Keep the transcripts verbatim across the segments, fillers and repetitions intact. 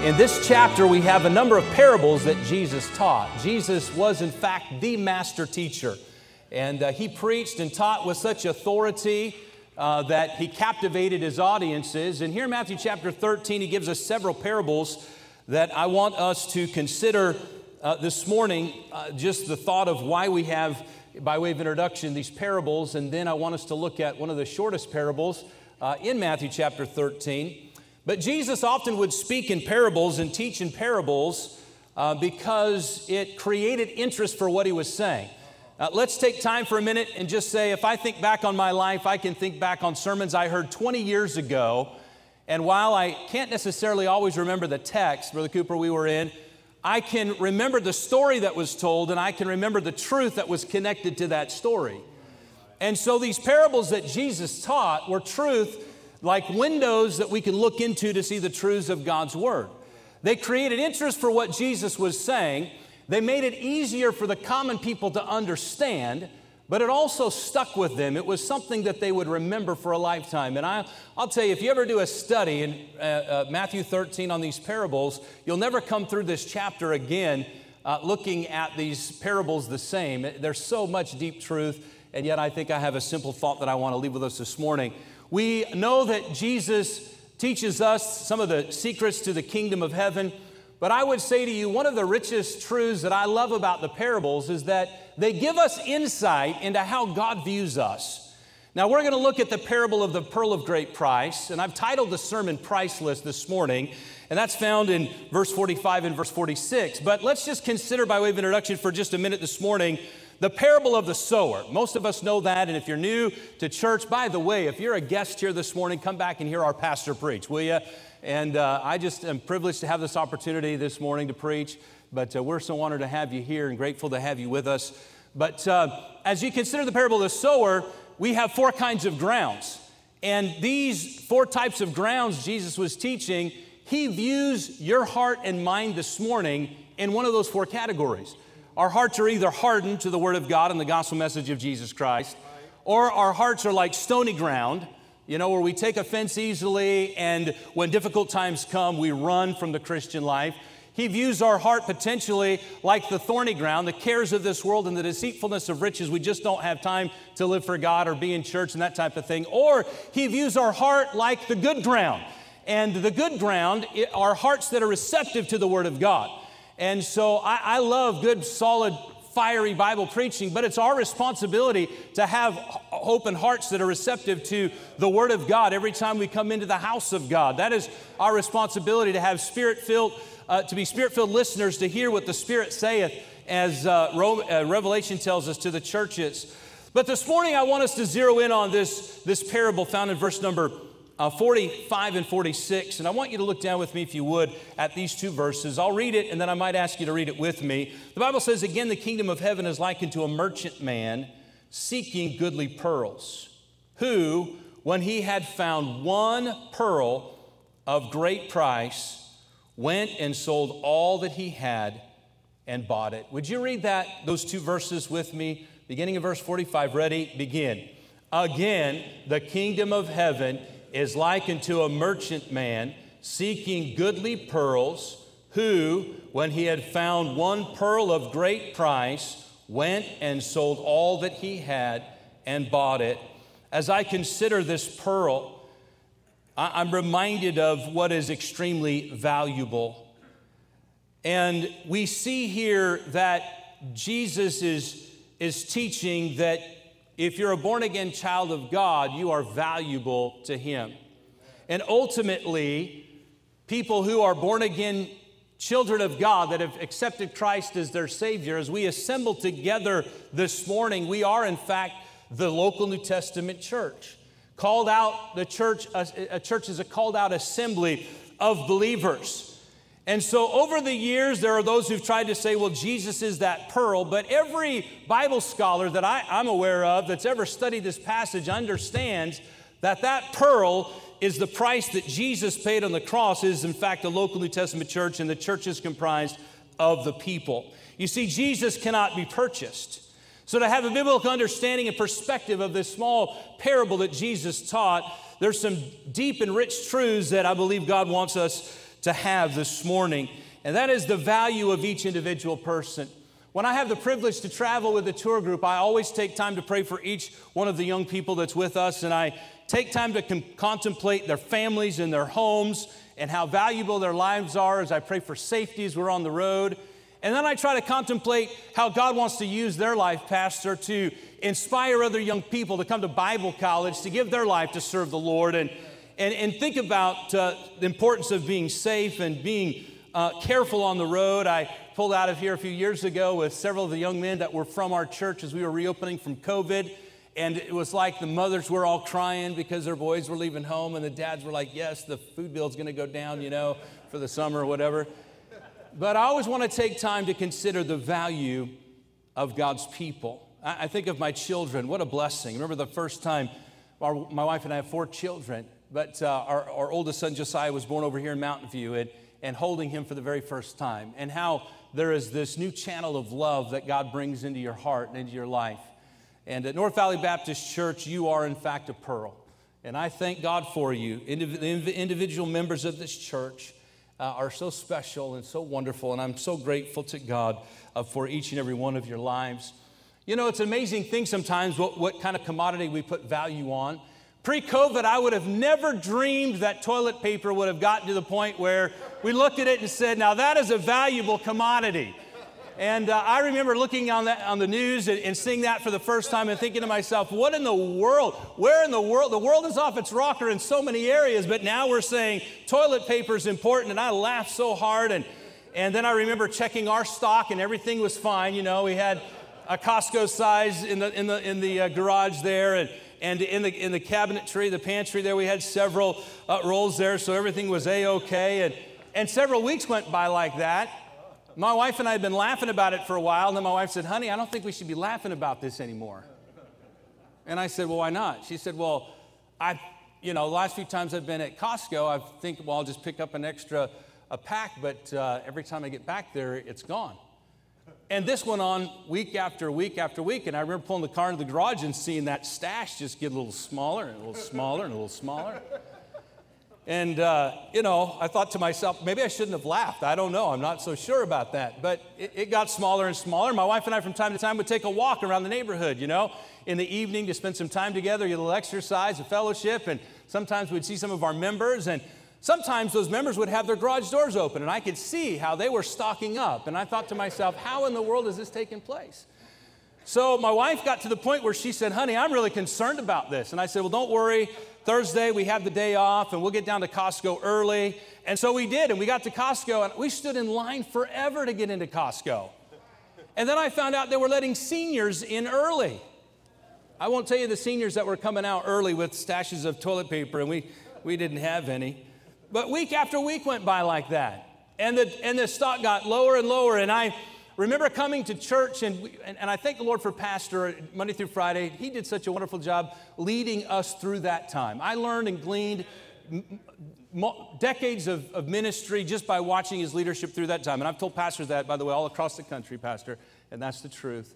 In this chapter, we have a number of parables that Jesus taught. Jesus was, in fact, the master teacher, and uh, he preached and taught with such authority uh, that he captivated his audiences. And here in Matthew chapter thirteen, he gives us several parables that I want us to consider uh, this morning, uh, just the thought of why we have, by way of introduction, these parables, and then I want us to look at one of the shortest parables Uh, in Matthew chapter thirteen. But Jesus often would speak in parables and teach in parables uh, because it created interest for what he was saying. Uh, let's take time for a minute and just say, if I think back on my life, I can think back on sermons I heard twenty years ago. And while I can't necessarily always remember the text, Brother Cooper, we were in, I can remember the story that was told, and I can remember the truth that was connected to that story. And so these parables that Jesus taught were truth like windows that we can look into to see the truths of God's Word. They created interest for what Jesus was saying. They made it easier for the common people to understand, but it also stuck with them. It was something that they would remember for a lifetime. And I, I'll tell you, if you ever do a study in uh, uh, Matthew thirteen on these parables, you'll never come through this chapter again uh, looking at these parables the same. There's so much deep truth. And yet I think I have a simple thought that I want to leave with us this morning. We know that Jesus teaches us some of the secrets to the kingdom of heaven, but I would say to you, one of the richest truths that I love about the parables is that they give us insight into how God views us. Now, we're going to look at the parable of the pearl of great price, and I've titled the sermon Priceless this morning, and that's found in verse forty-five and verse forty-six. But let's just consider, by way of introduction for just a minute this morning, the parable of the sower. Most of us know that, and if you're new to church, by the way, if you're a guest here this morning, come back and hear our pastor preach, will you? And uh, I just am privileged to have this opportunity this morning to preach, but uh, we're so honored to have you here and grateful to have you with us. But uh, as you consider the parable of the sower, we have four kinds of grounds. And these four types of grounds Jesus was teaching, he views your heart and mind this morning in one of those four categories. Our hearts are either hardened to the Word of God and the gospel message of Jesus Christ, or our hearts are like stony ground, you know, where we take offense easily, and when difficult times come, we run from the Christian life. He views our heart potentially like the thorny ground, the cares of this world and the deceitfulness of riches. We just don't have time to live for God or be in church and that type of thing. Or he views our heart like the good ground. And the good ground are hearts that are receptive to the Word of God. And so I, I love good, solid, fiery Bible preaching, but it's our responsibility to have open hearts that are receptive to the Word of God every time we come into the house of God. That is our responsibility, to have Spirit-filled, uh, to be Spirit-filled listeners, to hear what the Spirit saith, as uh, Rome, uh, Revelation tells us to the churches. But this morning I want us to zero in on this, this parable found in verse number Uh, forty-five and forty-six, and I want you to look down with me, if you would, at these two verses. I'll read it, and then I might ask you to read it with me. The Bible says, again, the kingdom of heaven is likened to a merchant man seeking goodly pearls, who, when he had found one pearl of great price, went and sold all that he had and bought it. Would you read that, those two verses with me, beginning in verse forty-five? Ready? Begin. Again, the kingdom of heaven is likened to a merchant man seeking goodly pearls, who, when he had found one pearl of great price, went and sold all that he had and bought it. As I consider this pearl, I'm reminded of what is extremely valuable. And we see here that Jesus is, is teaching that if you're a born-again child of God, you are valuable to Him. And ultimately, people who are born-again children of God that have accepted Christ as their Savior, as we assemble together this morning, we are, in fact, the local New Testament church. Called out, the church, a church is a called-out assembly of believers. And so over the years, there are those who've tried to say, well, Jesus is that pearl. But every Bible scholar that I, I'm aware of that's ever studied this passage understands that that pearl is the price that Jesus paid on the cross. It is, in fact, the local New Testament church, and the church is comprised of the people. You see, Jesus cannot be purchased. So to have a biblical understanding and perspective of this small parable that Jesus taught, there's some deep and rich truths that I believe God wants us to have this morning, and that is the value of each individual person. When I have the privilege to travel with a tour group, I always take time to pray for each one of the young people that's with us, and I take time to com- contemplate their families and their homes and how valuable their lives are as I pray for safety as we're on the road. And then I try to contemplate how God wants to use their life, Pastor, to inspire other young people to come to Bible college, to give their life to serve the Lord, and and, and think about uh, the importance of being safe and being uh, careful on the road. I pulled out of here a few years ago with several of the young men that were from our church as we were reopening from COVID, and it was like the mothers were all crying because their boys were leaving home, and the dads were like, yes, the food bill's gonna go down, you know, for the summer or whatever. But I always wanna take time to consider the value of God's people. I, I think of my children, what a blessing. Remember the first time, our, my wife and I have four children, But uh, our, our oldest son, Josiah, was born over here in Mountain View, and, and holding him for the very first time, and how there is this new channel of love that God brings into your heart and into your life. And at North Valley Baptist Church, you are, in fact, a pearl. And I thank God for you. Indiv- individual members of this church uh, are so special and so wonderful, and I'm so grateful to God uh, for each and every one of your lives. You know, it's an amazing thing sometimes what, what kind of commodity we put value on. Pre-COVID, I would have never dreamed that toilet paper would have gotten to the point where we looked at it and said, now that is a valuable commodity. And uh, I remember looking on, that, on the news and, and seeing that for the first time and thinking to myself, what in the world? Where in the world? The world is off its rocker in so many areas, but now we're saying toilet paper is important, and I laughed so hard. And, and then I remember checking our stock, and everything was fine. You know, we had a Costco size in the, in the, in the uh, garage there, and And in the in the cabinetry, the pantry there, we had several uh, rolls there, so everything was A-okay. And, and several weeks went by like that. My wife and I had been laughing about it for a while, and then my wife said, honey, I don't think we should be laughing about this anymore. And I said, well, why not? She said, well, I, you know, the last few times I've been at Costco, I think, well, I'll just pick up an extra a pack, but uh, every time I get back there, it's gone. And this went on week after week after week, and I remember pulling the car into the garage and seeing that stash just get a little smaller and a little smaller and a little smaller. And, uh, you know, I thought to myself, maybe I shouldn't have laughed. I don't know. I'm not so sure about that. But it, it got smaller and smaller. My wife and I, from time to time, would take a walk around the neighborhood, you know, in the evening to spend some time together, get a little exercise, a fellowship, and sometimes we'd see some of our members, and sometimes those members would have their garage doors open, and I could see how they were stocking up. And I thought to myself, how in the world is this taking place? So my wife got to the point where she said, honey, I'm really concerned about this. And I said, well, don't worry. Thursday, we have the day off, and we'll get down to Costco early. And so we did, and we got to Costco, and we stood in line forever to get into Costco. And then I found out they were letting seniors in early. I won't tell you the seniors that were coming out early with stashes of toilet paper, and we, we didn't have any. But week after week went by like that, and the and the stock got lower and lower. And I remember coming to church, and, we, and and I thank the Lord for Pastor Monday through Friday. He did such a wonderful job leading us through that time. I learned and gleaned m- m- decades of, of ministry just by watching his leadership through that time. And I've told pastors that, by the way, all across the country, Pastor, and that's the truth.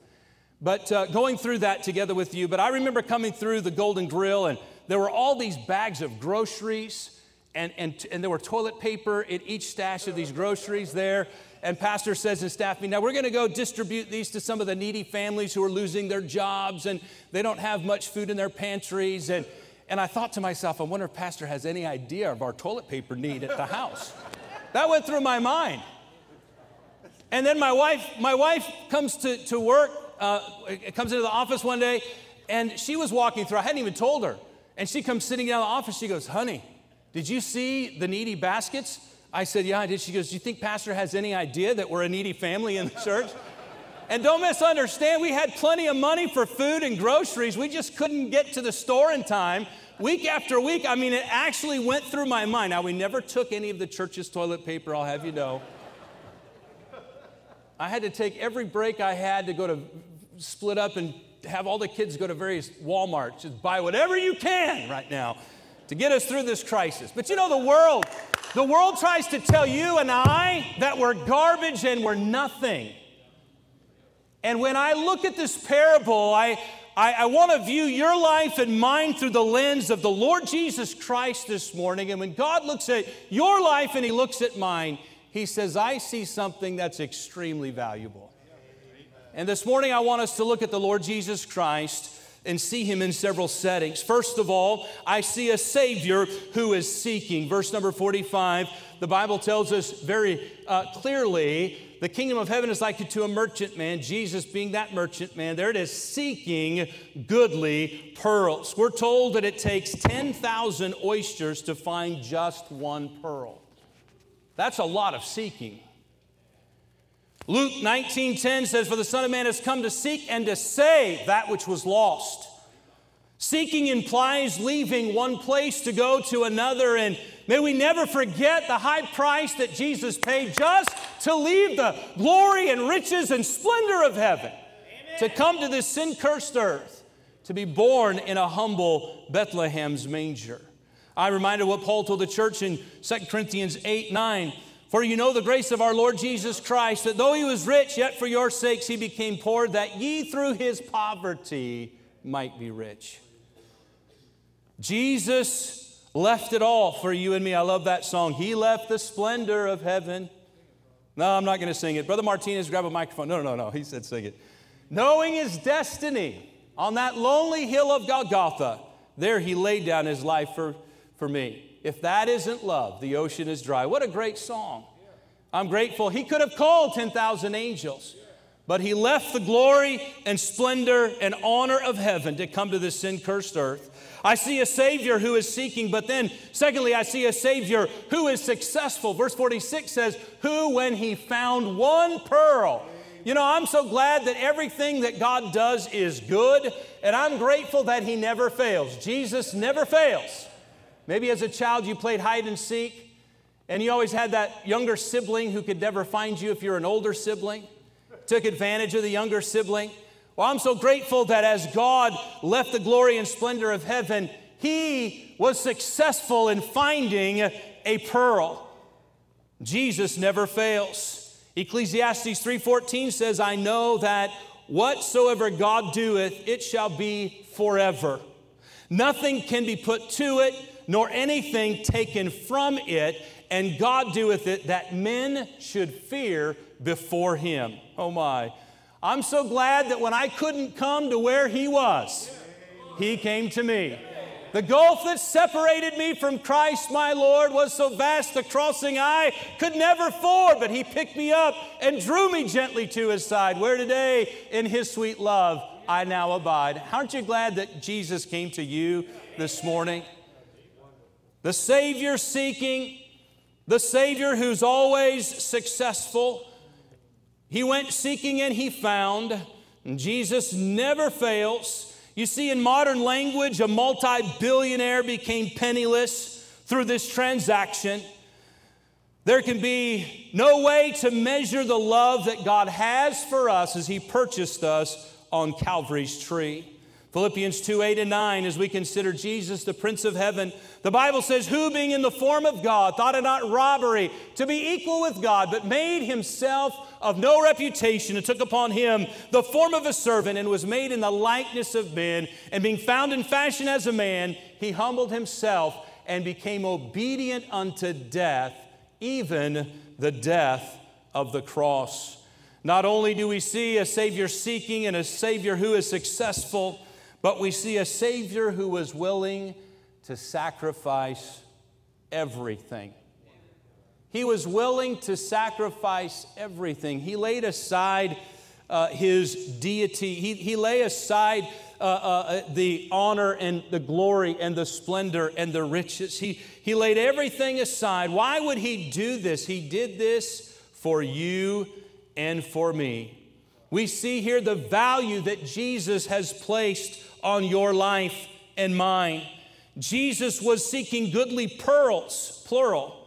But uh, going through that together with you. But I remember coming through the Golden Grill, and there were all these bags of groceries. And, and and there were toilet paper in each stash of these groceries there. And Pastor says in staff meeting, now we're going to go distribute these to some of the needy families who are losing their jobs, and they don't have much food in their pantries. And, and I thought to myself, I wonder if Pastor has any idea of our toilet paper need at the house. That went through my mind. And then my wife, my wife comes to, to work, uh, comes into the office one day, and she was walking through. I hadn't even told her. And she comes sitting down in the office. She goes, honey, did you see the needy baskets? I said, yeah, I did. She goes, do you think Pastor has any idea that we're a needy family in the church? And don't misunderstand, we had plenty of money for food and groceries. We just couldn't get to the store in time Week after week, I mean, it actually went through my mind. Now, we never took any of the church's toilet paper, I'll have you know. I had to take every break I had to go to split up and have all the kids go to various Walmarts. Just buy whatever you can right now to get us through this crisis. But you know, the world, the world tries to tell you and I that we're garbage and we're nothing. And when I look at this parable, I, I, I want to view your life and mine through the lens of the Lord Jesus Christ this morning. And when God looks at your life and he looks at mine, he says, I see something that's extremely valuable. And this morning, I want us to look at the Lord Jesus Christ and see him in several settings. First of all, I see a Savior who is seeking. Verse number forty-five, the Bible tells us very uh, clearly, the kingdom of heaven is like to a merchant man, Jesus being that merchant man. There it is, seeking goodly pearls. We're told that it takes ten thousand oysters to find just one pearl. That's a lot of seeking. Luke nineteen ten says, for the Son of Man has come to seek and to save that which was lost. Seeking implies leaving one place to go to another, and may we never forget the high price that Jesus paid just to leave the glory and riches and splendor of heaven, amen, to come to this sin-cursed earth, to be born in a humble Bethlehem's manger. I reminded what Paul told the church in Second Corinthians eight nine, for you know the grace of our Lord Jesus Christ, that though he was rich, yet for your sakes he became poor, that ye through his poverty might be rich. Jesus left it all for you and me. I love that song. He left the splendor of heaven. No, I'm not going to sing it. Brother Martinez, grab a microphone. No, no, no. He said sing it. Knowing his destiny on that lonely hill of Golgotha, there he laid down his life for, for me. If that isn't love, the ocean is dry. What a great song. I'm grateful. He could have called ten thousand angels, but he left the glory and splendor and honor of heaven to come to this sin-cursed earth. I see a Savior who is seeking, but then, secondly, I see a Savior who is successful. Verse forty-six says, who when he found one pearl. You know, I'm so glad that everything that God does is good, and I'm grateful that he never fails. Jesus never fails. Maybe as a child you played hide and seek, and you always had that younger sibling who could never find you if you're an older sibling, took advantage of the younger sibling. Well, I'm so grateful that as God left the glory and splendor of heaven, he was successful in finding a pearl. Jesus never fails. Ecclesiastes three fourteen says, I know that whatsoever God doeth, it shall be forever. Nothing can be put to it, nor anything taken from it, and God doeth it that men should fear before him. Oh my. I'm so glad that when I couldn't come to where he was, he came to me. The gulf that separated me from Christ my Lord was so vast, the crossing I could never ford, but he picked me up and drew me gently to his side, where today in his sweet love I now abide. Aren't you glad that Jesus came to you this morning? The Savior seeking, the Savior who's always successful. He went seeking and he found. And Jesus never fails. You see, in modern language, a multi-billionaire became penniless through this transaction. There can be no way to measure the love that God has for us as he purchased us on Calvary's tree. Philippians two, eight and nine, as we consider Jesus, the Prince of Heaven, the Bible says, who being in the form of God, thought it not robbery to be equal with God, but made himself of no reputation, and took upon him the form of a servant, and was made in the likeness of men, and being found in fashion as a man, he humbled himself and became obedient unto death, even the death of the cross. Not only do we see a Savior seeking and a Savior who is successful, but we see a Savior who was willing to sacrifice everything. He was willing to sacrifice everything. He laid aside uh, his deity. He, he lay aside uh, uh, the honor and the glory and the splendor and the riches. He, he laid everything aside. Why would he do this? He did this for you and for me. We see here the value that Jesus has placed on your life and mine. Jesus was seeking goodly pearls, plural.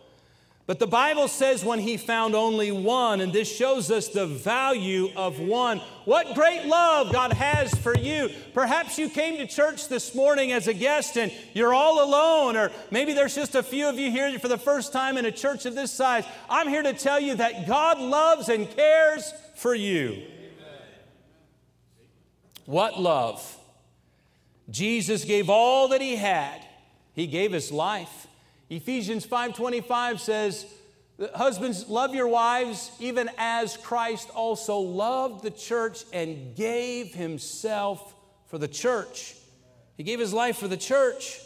But the Bible says when he found only one, and this shows us the value of one. What great love God has for you. Perhaps you came to church this morning as a guest and you're all alone, or maybe there's just a few of you here for the first time in a church of this size. I'm here to tell you that God loves and cares for you. What love? Jesus gave all that he had. He gave his life. Ephesians five twenty-five says, husbands, love your wives, even as Christ also loved the church and gave himself for the church. He gave his life for the church.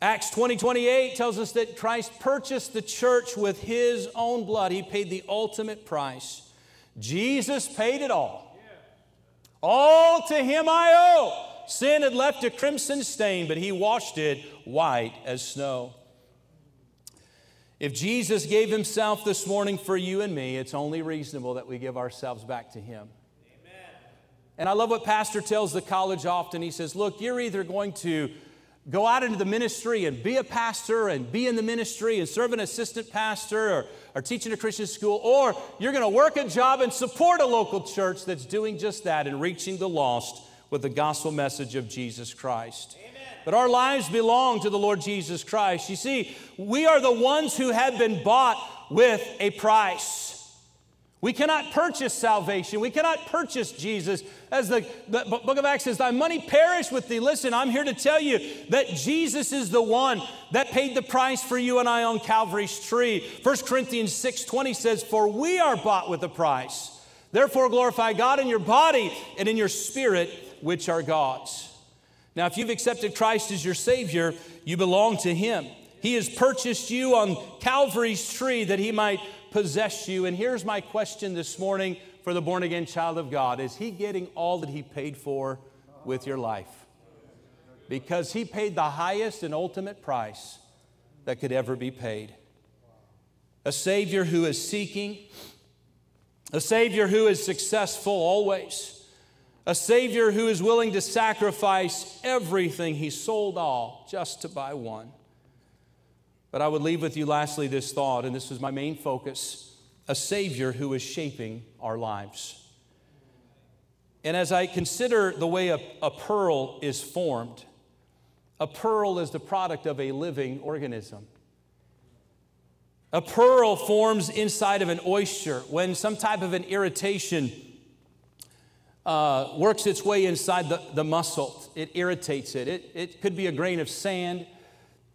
Acts twenty twenty-eight tells us that Christ purchased the church with his own blood. He paid the ultimate price. Jesus paid it all. All to him I owe. Sin had left a crimson stain, but he washed it white as snow. If Jesus gave himself this morning for you and me, it's only reasonable that we give ourselves back to him. Amen. And I love what Pastor tells the college often. He says, look, you're either going to go out into the ministry and be a pastor and be in the ministry and serve an assistant pastor or, or teach in a Christian school, or you're going to work a job and support a local church that's doing just that and reaching the lost with the gospel message of Jesus Christ. Amen. But our lives belong to the Lord Jesus Christ. You see, we are the ones who have been bought with a price. We cannot purchase salvation. We cannot purchase Jesus. As the, the book of Acts says, thy money perish with thee. Listen, I'm here to tell you that Jesus is the one that paid the price for you and I on Calvary's tree. First Corinthians six twenty says, for we are bought with a price. Therefore glorify God in your body and in your spirit, which are God's. Now, if you've accepted Christ as your Savior, you belong to him. He has purchased you on Calvary's tree that he might possess you. And here's my question this morning for the born-again child of God. Is he getting all that he paid for with your life? Because he paid the highest and ultimate price that could ever be paid. A Savior who is seeking, a Savior who is successful always, a Savior who is willing to sacrifice everything. He sold all just to buy one. But I would leave with you lastly this thought, and this was my main focus, a Savior who is shaping our lives. And as I consider the way a, a pearl is formed, a pearl is the product of a living organism. A pearl forms inside of an oyster when some type of an irritation Uh, works its way inside the, the muscle. It irritates it. It, it could be a grain of sand.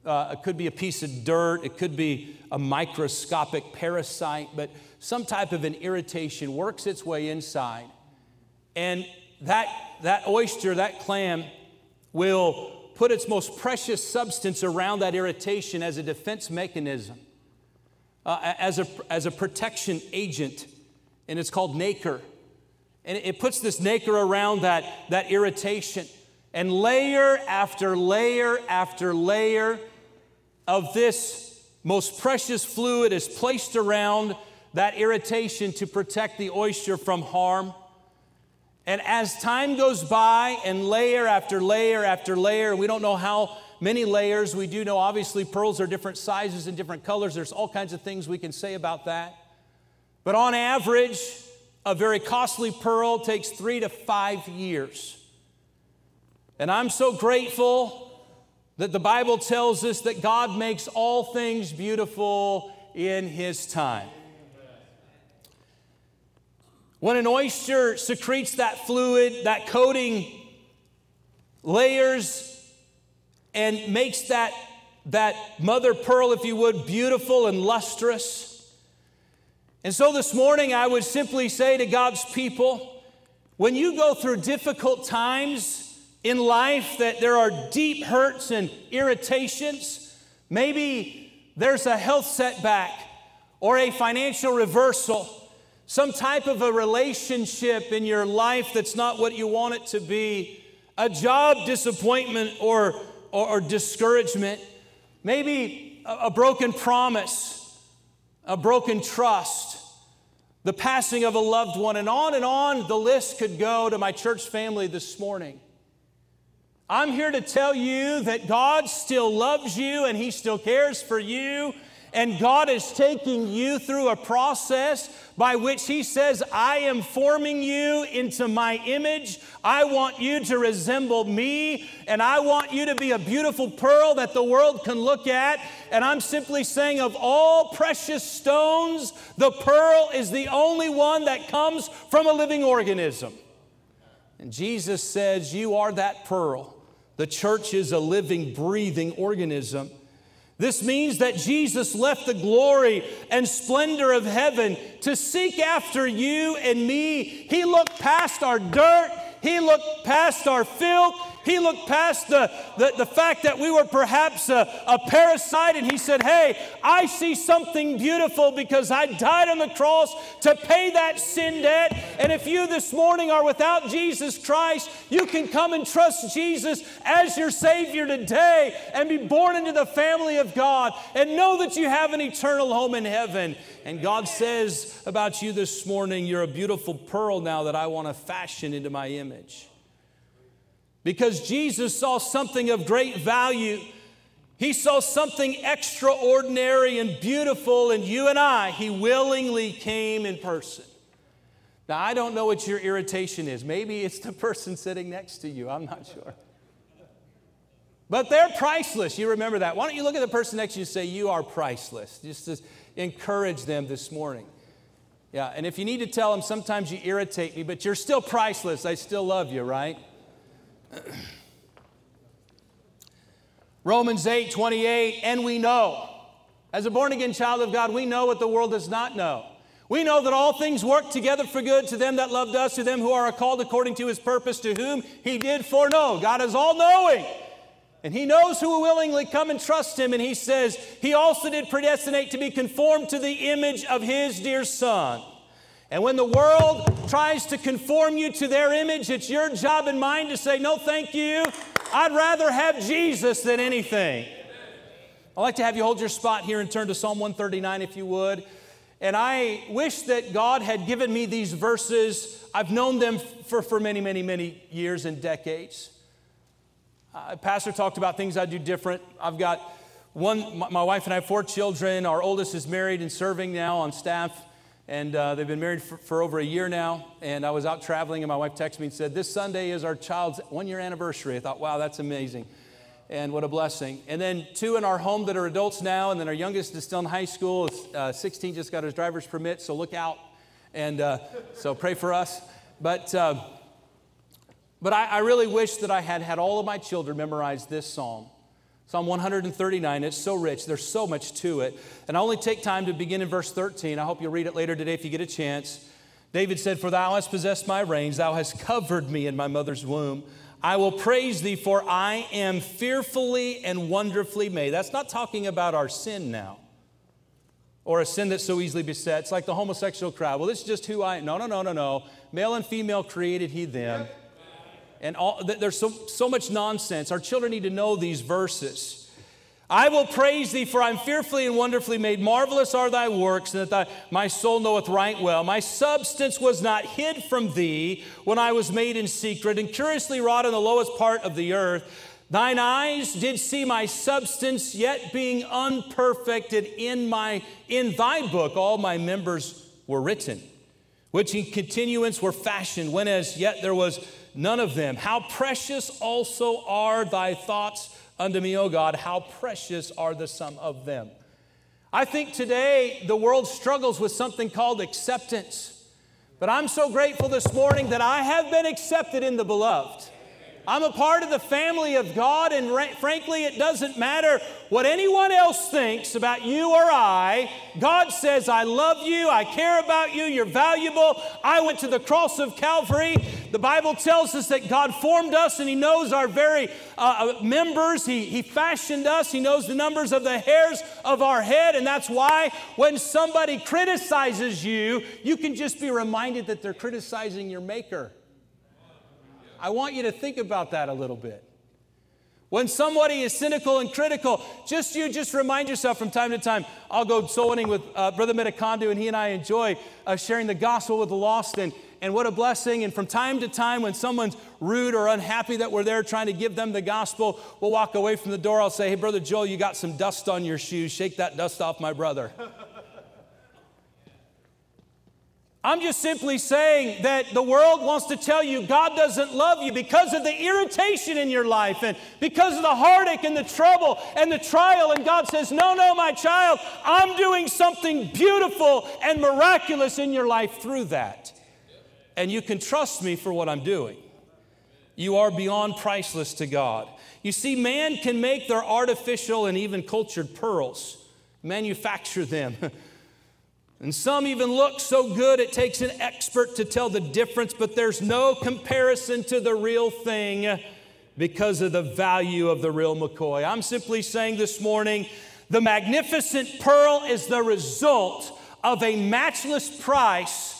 Uh, it could be a piece of dirt. It could be a microscopic parasite. But some type of an irritation works its way inside. And that, that oyster, that clam, will put its most precious substance around that irritation as a defense mechanism, uh, as, a, as a protection agent. And it's called nacre. And it puts this nacre around that, that irritation. And layer after layer after layer of this most precious fluid is placed around that irritation to protect the oyster from harm. And as time goes by and layer after layer after layer, we don't know how many layers. We do know, obviously, pearls are different sizes and different colors. There's all kinds of things we can say about that. But on average, a very costly pearl takes three to five years. And I'm so grateful that the Bible tells us that God makes all things beautiful in his time. When an oyster secretes that fluid, that coating layers and makes that, that mother pearl, if you would, beautiful and lustrous. And so this morning, I would simply say to God's people, when you go through difficult times in life, that there are deep hurts and irritations, maybe there's a health setback or a financial reversal, some type of a relationship in your life that's not what you want it to be, a job disappointment or, or, or discouragement, maybe a, a broken promise, a broken trust, the passing of a loved one, and on and on the list could go to my church family this morning. I'm here to tell you that God still loves you and He still cares for you. And God is taking you through a process by which He says, I am forming you into my image. I want you to resemble me, and I want you to be a beautiful pearl that the world can look at. And I'm simply saying, of all precious stones, the pearl is the only one that comes from a living organism. And Jesus says, you are that pearl. The church is a living, breathing organism. This means that Jesus left the glory and splendor of heaven to seek after you and me. He looked past our dirt. He looked past our filth. He looked past the, the, the fact that we were perhaps a, a parasite, and He said, hey, I see something beautiful because I died on the cross to pay that sin debt. And if you this morning are without Jesus Christ, you can come and trust Jesus as your Savior today and be born into the family of God and know that you have an eternal home in heaven. And God says about you this morning, you're a beautiful pearl now that I want to fashion into my image. Because Jesus saw something of great value. He saw something extraordinary and beautiful in you and I. He willingly came in person. Now, I don't know what your irritation is. Maybe it's the person sitting next to you. I'm not sure. But they're priceless. You remember that. Why don't you look at the person next to you and say, you are priceless. Just to encourage them this morning. Yeah, and if you need to tell them, sometimes you irritate me, but you're still priceless. I still love you, right? Romans eight twenty-eight, and we know, as a born-again child of God, we know what the world does not know. We know that all things work together for good to them that loved us, to them who are called according to His purpose, to whom He did foreknow. God is all-knowing, and He knows who will willingly come and trust Him, and He says, He also did predestinate to be conformed to the image of His dear Son. And when the world tries to conform you to their image, it's your job and mine to say, no, thank you. I'd rather have Jesus than anything. I'd like to have you hold your spot here and turn to Psalm one thirty-nine if you would. And I wish that God had given me these verses. I've known them for, for many, many, many years and decades. Uh, Pastor talked about things I do different. I've got one, my wife and I have four children. Our oldest is married and serving now on staff. And uh, they've been married for, for over a year now. And I was out traveling, and my wife texted me and said, this Sunday is our child's one-year anniversary. I thought, wow, that's amazing. And what a blessing. And then two in our home that are adults now, and then our youngest is still in high school. Uh, sixteen just got his driver's permit, so look out. And uh, so pray for us. But uh, but I, I really wish that I had had all of my children memorize this psalm. Psalm one thirty-nine, it's so rich. There's so much to it. And I only take time to begin in verse thirteen. I hope you'll read it later today if you get a chance. David said, for thou hast possessed my reins. Thou hast covered me in my mother's womb. I will praise thee, for I am fearfully and wonderfully made. That's not talking about our sin now, or a sin that so easily besets, like the homosexual crowd. Well, it's just who I am. No, no, no, no, no. Male and female created He them. And all, there's so, so much nonsense. Our children need to know these verses. I will praise thee, for I am fearfully and wonderfully made. Marvelous are thy works, and that thy, my soul knoweth right well. My substance was not hid from thee when I was made in secret, and curiously wrought in the lowest part of the earth. Thine eyes did see my substance, yet being unperfected in my in thy book all my members were written, which in continuance were fashioned, when as yet there was none of them. How precious also are thy thoughts unto me, O God. How precious are the sum of them. I think today the world struggles with something called acceptance. But I'm so grateful this morning that I have been accepted in the beloved. I'm a part of the family of God, and ra- frankly, it doesn't matter what anyone else thinks about you or I. God says, I love you, I care about you, you're valuable. I went to the cross of Calvary. The Bible tells us that God formed us, and He knows our very uh, members. He, he fashioned us. He knows the numbers of the hairs of our head, and that's why when somebody criticizes you, you can just be reminded that they're criticizing your Maker. I want you to think about that a little bit. When somebody is cynical and critical, just you just remind yourself from time to time. I'll go soul winning with uh, Brother Metacondu, and he and I enjoy uh, sharing the gospel with the lost. And, and what a blessing. And from time to time, when someone's rude or unhappy that we're there trying to give them the gospel, we'll walk away from the door. I'll say, hey, Brother Joel, you got some dust on your shoes. Shake that dust off, my brother. I'm just simply saying that the world wants to tell you God doesn't love you because of the irritation in your life and because of the heartache and the trouble and the trial. And God says, no, no, my child, I'm doing something beautiful and miraculous in your life through that. And you can trust me for what I'm doing. You are beyond priceless to God. You see, man can make their artificial and even cultured pearls, manufacture them. And some even look so good it takes an expert to tell the difference, but there's no comparison to the real thing because of the value of the real McCoy. I'm simply saying this morning, the magnificent pearl is the result of a matchless price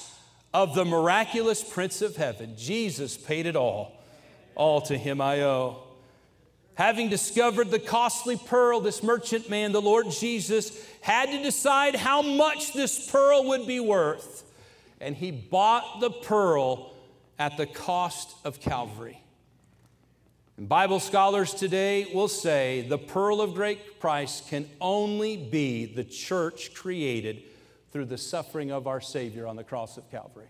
of the miraculous Prince of Heaven. Jesus paid it all. All to him I owe. Having discovered the costly pearl, this merchant man, the Lord Jesus, had to decide how much this pearl would be worth. And he bought the pearl at the cost of Calvary. And Bible scholars today will say the pearl of great price can only be the church created through the suffering of our Savior on the cross of Calvary.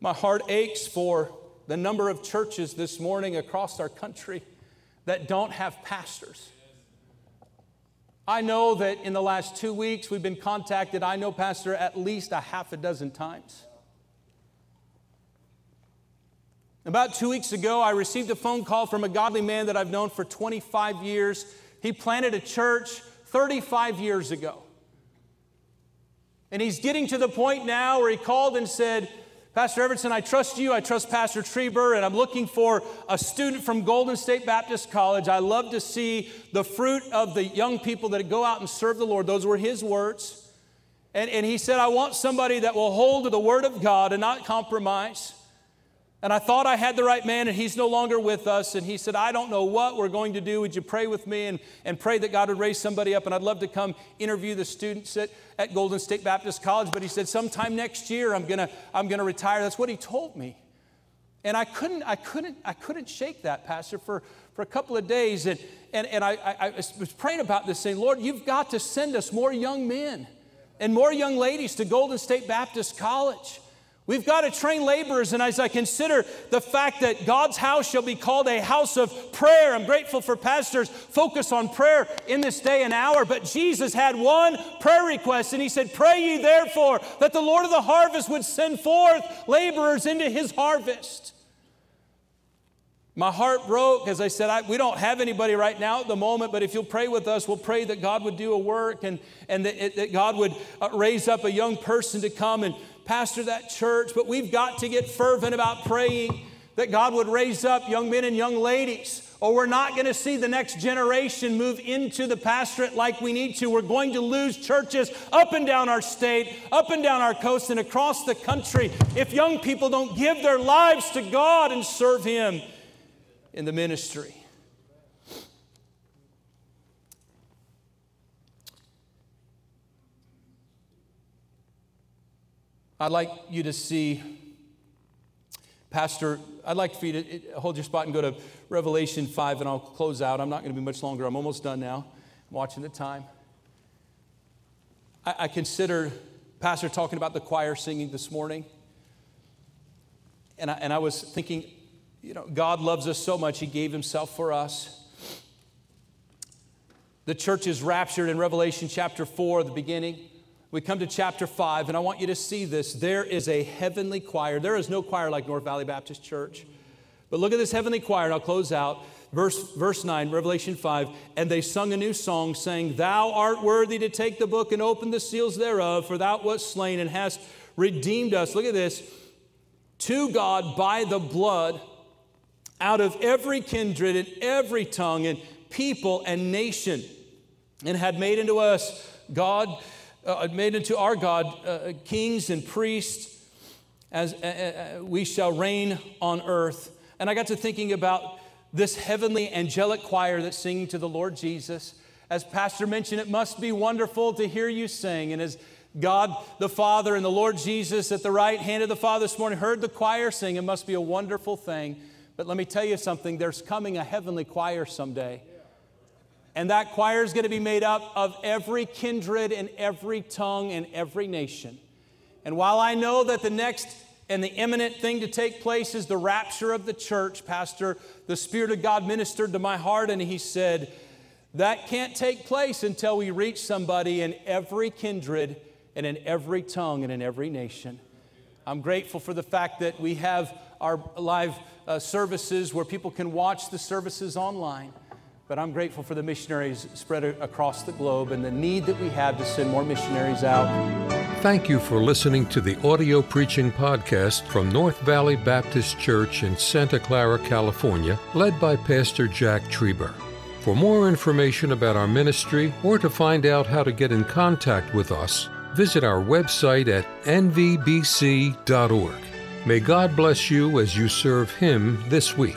My heart aches for the number of churches this morning across our country that don't have pastors. I know that in the last two weeks we've been contacted, I know pastor at least a half a dozen times. About two weeks ago, I received a phone call from a godly man that I've known for twenty-five years. He planted a church thirty-five years ago. And he's getting to the point now where he called and said, Pastor Evertson, I trust you. I trust Pastor Trieber, and I'm looking for a student from Golden State Baptist College. I love to see the fruit of the young people that go out and serve the Lord. Those were his words. And, and he said, I want somebody that will hold to the Word of God and not compromise. And I thought I had the right man, and he's no longer with us. And he said, I don't know what we're going to do. Would you pray with me and, and pray that God would raise somebody up? And I'd love to come interview the students at, at Golden State Baptist College. But he said, sometime next year, I'm gonna, I'm gonna retire. That's what he told me. And I couldn't, I couldn't, I couldn't shake that, Pastor, for, for a couple of days. And, and, and I, I, I was praying about this, saying, Lord, you've got to send us more young men and more young ladies to Golden State Baptist College. We've got to train laborers, and as I consider the fact that God's house shall be called a house of prayer, I'm grateful for pastors' focus on prayer in this day and hour, but Jesus had one prayer request, and he said, pray ye therefore that the Lord of the harvest would send forth laborers into his harvest. My heart broke, as I said, I, we don't have anybody right now at the moment, but if you'll pray with us, we'll pray that God would do a work and, and that, it, that God would raise up a young person to come and pastor that church. But we've got to get fervent about praying that God would raise up young men and young ladies, or we're not going to see the next generation move into the pastorate like we need to. We're going to lose churches up and down our state, up and down our coast, and across the country if young people don't give their lives to God and serve Him in the ministry. I'd like you to see, Pastor, I'd like for you to hold your spot and go to Revelation five, and I'll close out. I'm not going to be much longer. I'm almost done now. I'm watching the time. I, I consider Pastor talking about the choir singing this morning, and I, and I was thinking, you know, God loves us so much, He gave Himself for us. The church is raptured in Revelation chapter four, the beginning. We come to chapter five, and I want you to see this. There is a heavenly choir. There is no choir like North Valley Baptist Church. But look at this heavenly choir, and I'll close out. Verse, verse nine, Revelation five, and they sung a new song, saying, Thou art worthy to take the book and open the seals thereof, for thou wast slain and hast redeemed us. Look at this. To God by the blood, out of every kindred and every tongue and people and nation, and had made unto us God, uh, made unto our God uh, kings and priests, as uh, uh, we shall reign on earth. And I got to thinking about this heavenly angelic choir that's singing to the Lord Jesus as Pastor mentioned, it must be wonderful to hear you sing. And as God the Father and the Lord Jesus at the right hand of the Father this morning heard the choir sing, it must be a wonderful thing. But let me tell you something, there's coming a heavenly choir someday. And that choir is going to be made up of every kindred and every tongue and every nation. And while I know that the next and the imminent thing to take place is the rapture of the church, Pastor, the Spirit of God ministered to my heart and he said, that can't take place until we reach somebody in every kindred and in every tongue and in every nation. I'm grateful for the fact that we have our live uh, services where people can watch the services online. But I'm grateful for the missionaries spread across the globe and the need that we have to send more missionaries out. Thank you for listening to the audio preaching podcast from North Valley Baptist Church in Santa Clara, California, led by Pastor Jack Trieber. For more information about our ministry or to find out how to get in contact with us, visit our website at n v b c dot org. May God bless you as you serve Him this week.